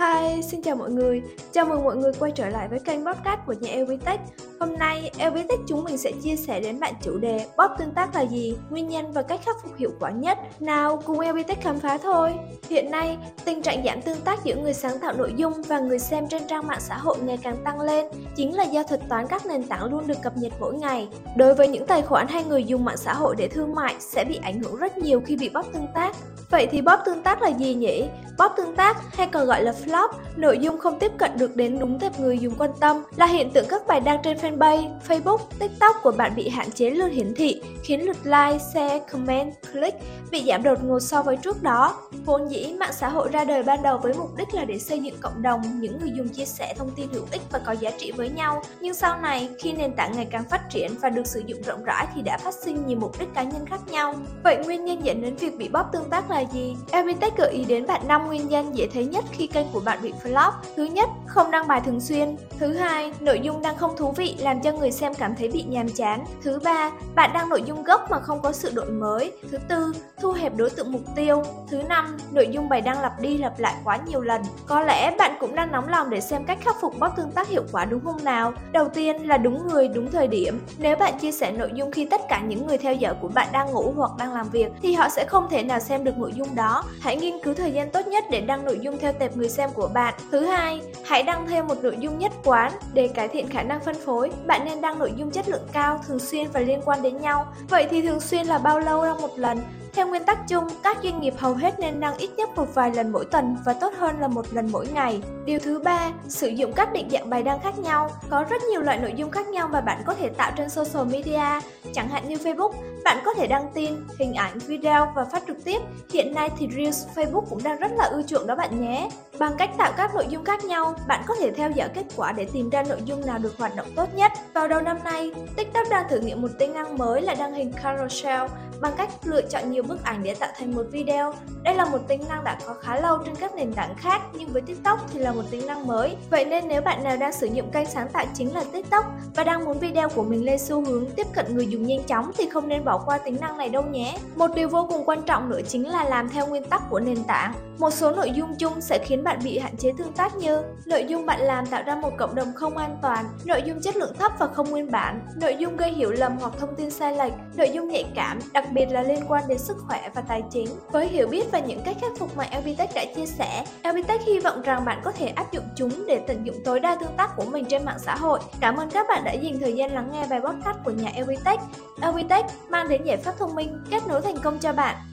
Hi, xin chào mọi người. Chào mừng mọi người quay trở lại với kênh podcast của nhà Elvitech. Hôm nay, Elvitech chúng mình sẽ chia sẻ đến bạn chủ đề Bóp tương tác là gì, nguyên nhân và cách khắc phục hiệu quả nhất. Nào, cùng Elvitech khám phá thôi. Hiện nay, tình trạng giảm tương tác giữa người sáng tạo nội dung và người xem trên trang mạng xã hội ngày càng tăng lên, chính là do thuật toán các nền tảng luôn được cập nhật mỗi ngày. Đối với những tài khoản hay người dùng mạng xã hội để thương mại sẽ bị ảnh hưởng rất nhiều khi bị bóp tương tác. Vậy thì bóp tương tác là gì nhỉ? Bóp tương tác hay còn gọi là flop, nội dung không tiếp cận được đến đúng tệp người dùng quan tâm, là hiện tượng các bài đăng trên Fanpage, Facebook, TikTok của bạn bị hạn chế lượt hiển thị, khiến lượt like, share, comment, click bị giảm đột ngột so với trước đó. Vốn dĩ, mạng xã hội ra đời ban đầu với mục đích là để xây dựng cộng đồng, những người dùng chia sẻ thông tin hữu ích và có giá trị với nhau. Nhưng sau này, khi nền tảng ngày càng phát triển và được sử dụng rộng rãi thì đã phát sinh nhiều mục đích cá nhân khác nhau. Vậy nguyên nhân dẫn đến việc bị bóp tương tác là gì? EVTech gợi ý đến bạn 5 nguyên nhân dễ thấy nhất khi kênh của bạn bị flop. Thứ nhất, không đăng bài thường xuyên. Thứ hai, nội dung đăng không thú vị làm cho người xem cảm thấy bị nhàm chán. Thứ ba, bạn đăng nội dung gốc mà không có sự đổi mới. Thứ tư, thu hẹp đối tượng mục tiêu. Thứ năm, nội dung bài đăng lặp đi lặp lại quá nhiều lần. Có lẽ bạn cũng đang nóng lòng để xem cách khắc phục bóp tương tác hiệu quả đúng không nào? Đầu tiên là đúng người, đúng thời điểm. Nếu bạn chia sẻ nội dung khi tất cả những người theo dõi của bạn đang ngủ hoặc đang làm việc thì họ sẽ không thể nào xem được nội dung đó. Hãy nghiên cứu thời gian tốt nhất để đăng nội dung theo tệp người xem của bạn. Thứ hai, hãy đăng thêm một nội dung nhất quán. Để cải thiện khả năng phân phối, bạn nên đăng nội dung chất lượng cao, thường xuyên và liên quan đến nhau. Vậy thì thường xuyên là bao lâu đăng một lần? Theo nguyên tắc chung, các doanh nghiệp hầu hết nên đăng ít nhất một vài lần mỗi tuần và tốt hơn là một lần mỗi ngày. Điều thứ ba, sử dụng các định dạng bài đăng khác nhau. Có rất nhiều loại nội dung khác nhau mà bạn có thể tạo trên social media. Chẳng hạn như Facebook, bạn có thể đăng tin, hình ảnh, video và phát trực tiếp. Hiện nay thì Reels Facebook cũng đang rất là ưa chuộng đó bạn nhé. Bằng cách tạo các nội dung khác nhau, bạn có thể theo dõi kết quả để tìm ra nội dung nào được hoạt động tốt nhất. Vào đầu năm nay, TikTok đang thử nghiệm một tính năng mới là đăng hình carousel bằng cách lựa chọn nhiều bức ảnh để tạo thành một video. Đây là một tính năng đã có khá lâu trên các nền tảng khác, nhưng với TikTok thì là một tính năng mới. Vậy nên nếu bạn nào đang sử dụng kênh sáng tạo chính là TikTok và đang muốn video của mình lên xu hướng tiếp cận người dùng nhanh chóng thì không nên bỏ qua tính năng này đâu nhé. Một điều vô cùng quan trọng nữa chính là làm theo nguyên tắc của nền tảng. Một số nội dung chung sẽ khiến bạn bị hạn chế tương tác như nội dung bạn làm tạo ra một cộng đồng không an toàn, nội dung chất lượng thấp và không nguyên bản, nội dung gây hiểu lầm hoặc thông tin sai lệch, nội dung nhạy cảm, đặc biệt là liên quan đến sức khỏe và tài chính. Với hiểu biết và những cách khắc phục mà Elvitech đã chia sẻ, Elvitech hy vọng rằng bạn có thể áp dụng chúng để tận dụng tối đa tương tác của mình trên mạng xã hội. Cảm ơn các bạn đã dành thời gian lắng nghe bài podcast của nhà Elvitech. Elvitech mang đến giải pháp thông minh, kết nối thành công cho bạn.